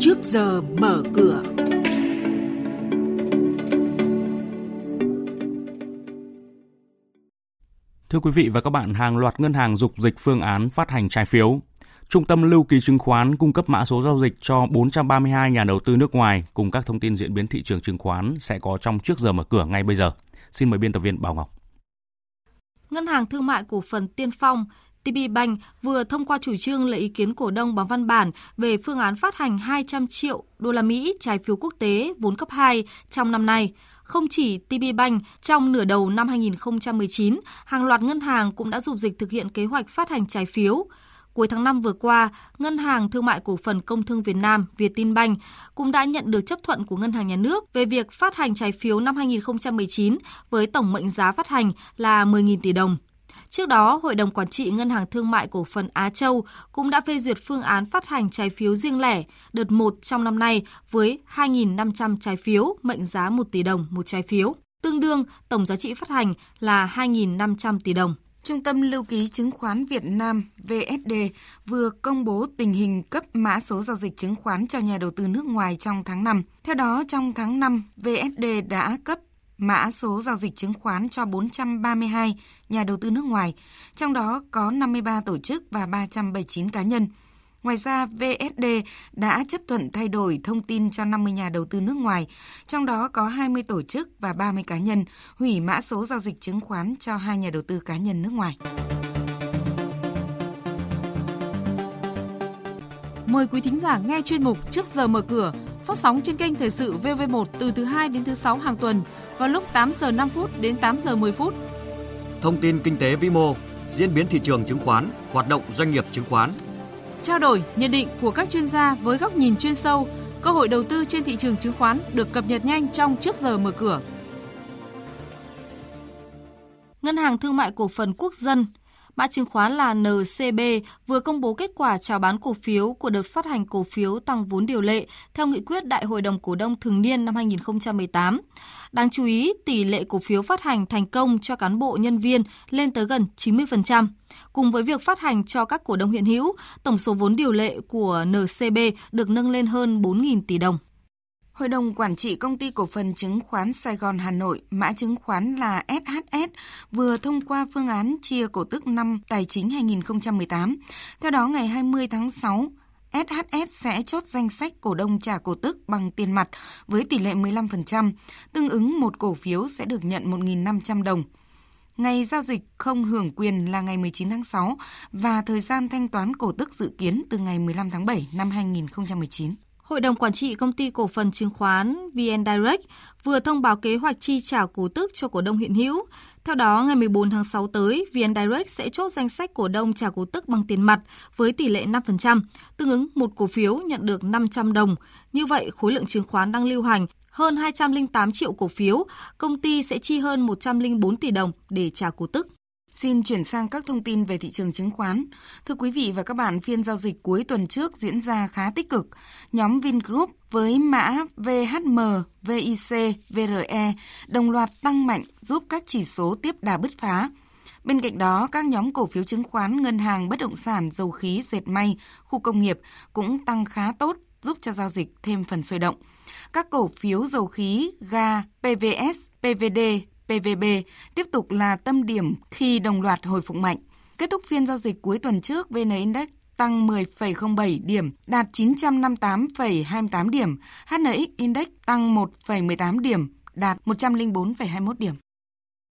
trước giờ mở cửa. Thưa quý vị và các bạn, hàng loạt ngân hàng dục dịch phương án phát hành trái phiếu. Trung tâm lưu ký chứng khoán cung cấp mã số giao dịch cho 432 nhà đầu tư nước ngoài cùng các thông tin diễn biến thị trường chứng khoán sẽ có trong trước giờ mở cửa ngay bây giờ. Xin mời biên tập viên Bảo Ngọc. Ngân hàng Thương mại Cổ phần Tiên Phong TPBank vừa thông qua chủ trương lấy ý kiến cổ đông bằng văn bản về phương án phát hành 200 triệu đô la Mỹ trái phiếu quốc tế vốn cấp 2 trong năm nay. Không chỉ TPBank, trong nửa đầu năm 2019, hàng loạt ngân hàng cũng đã dục dịch thực hiện kế hoạch phát hành trái phiếu. Cuối tháng 5 vừa qua, Ngân hàng Thương mại Cổ phần Công thương Việt Nam VietinBank cũng đã nhận được chấp thuận của Ngân hàng Nhà nước về việc phát hành trái phiếu năm 2019 với tổng mệnh giá phát hành là 10.000 tỷ đồng. Trước đó, Hội đồng Quản trị Ngân hàng Thương mại Cổ phần Á Châu cũng đã phê duyệt phương án phát hành trái phiếu riêng lẻ đợt 1 trong năm nay với 2.500 trái phiếu mệnh giá 1 tỷ đồng một trái phiếu, tương đương tổng giá trị phát hành là 2.500 tỷ đồng. Trung tâm Lưu ký Chứng khoán Việt Nam VSD vừa công bố tình hình cấp mã số giao dịch chứng khoán cho nhà đầu tư nước ngoài trong tháng 5. Theo đó, trong tháng 5, VSD đã cấp mã số giao dịch chứng khoán cho 432 nhà đầu tư nước ngoài, trong đó có 53 tổ chức và 379 cá nhân. Ngoài ra, VSD đã chấp thuận thay đổi thông tin cho 50 nhà đầu tư nước ngoài, trong đó có 20 tổ chức và 30 cá nhân, hủy mã số giao dịch chứng khoán cho 2 nhà đầu tư cá nhân nước ngoài. Mời quý thính giả nghe chuyên mục Trước giờ mở cửa, phát sóng trên kênh Thời sự VV1 từ thứ 2 đến thứ 6 hàng tuần vào lúc 8 giờ 5 phút đến 8 giờ 10 phút. Thông tin kinh tế vĩ mô, diễn biến thị trường chứng khoán, hoạt động doanh nghiệp chứng khoán. Trao đổi, nhận định của các chuyên gia với góc nhìn chuyên sâu, cơ hội đầu tư trên thị trường chứng khoán được cập nhật nhanh trong Trước giờ mở cửa. Ngân hàng Thương mại Cổ phần Quốc dân, mã chứng khoán là NCB, vừa công bố kết quả chào bán cổ phiếu của đợt phát hành cổ phiếu tăng vốn điều lệ theo nghị quyết Đại hội đồng cổ đông thường niên năm 2018. Đáng chú ý, tỷ lệ cổ phiếu phát hành thành công cho cán bộ nhân viên lên tới gần 90%. Cùng với việc phát hành cho các cổ đông hiện hữu, tổng số vốn điều lệ của NCB được nâng lên hơn 4.000 tỷ đồng. Hội đồng Quản trị Công ty Cổ phần Chứng khoán Sài Gòn Hà Nội, mã chứng khoán là SHS, vừa thông qua phương án chia cổ tức năm tài chính 2018. Theo đó, ngày 20 tháng 6, SHS sẽ chốt danh sách cổ đông trả cổ tức bằng tiền mặt với tỷ lệ 15%, tương ứng một cổ phiếu sẽ được nhận 1.500 đồng. Ngày giao dịch không hưởng quyền là ngày 19 tháng 6 và thời gian thanh toán cổ tức dự kiến từ ngày 15 tháng 7 năm 2019. Hội đồng Quản trị Công ty Cổ phần Chứng khoán VN Direct vừa thông báo kế hoạch chi trả cổ tức cho cổ đông hiện hữu. Theo đó, ngày 14 tháng 6 tới, VN Direct sẽ chốt danh sách cổ đông trả cổ tức bằng tiền mặt với tỷ lệ 5%, tương ứng một cổ phiếu nhận được 500 đồng. Như vậy, khối lượng chứng khoán đang lưu hành hơn 208 triệu cổ phiếu, công ty sẽ chi hơn 104 tỷ đồng để trả cổ tức. Xin chuyển sang các thông tin về thị trường chứng khoán. Thưa quý vị và các bạn, phiên giao dịch cuối tuần trước diễn ra khá tích cực. Nhóm Vingroup với mã VHM, VIC, VRE đồng loạt tăng mạnh giúp các chỉ số tiếp đà bứt phá. Bên cạnh đó, các nhóm cổ phiếu chứng khoán, ngân hàng, bất động sản, dầu khí, dệt may, khu công nghiệp cũng tăng khá tốt giúp cho giao dịch thêm phần sôi động. Các cổ phiếu dầu khí, ga, PVS, PVD, PVB tiếp tục là tâm điểm khi đồng loạt hồi phục mạnh. Kết thúc phiên giao dịch cuối tuần trước, VN Index tăng 10,07 điểm, đạt 958,28 điểm. HNX Index tăng 1,18 điểm, đạt 104,21 điểm.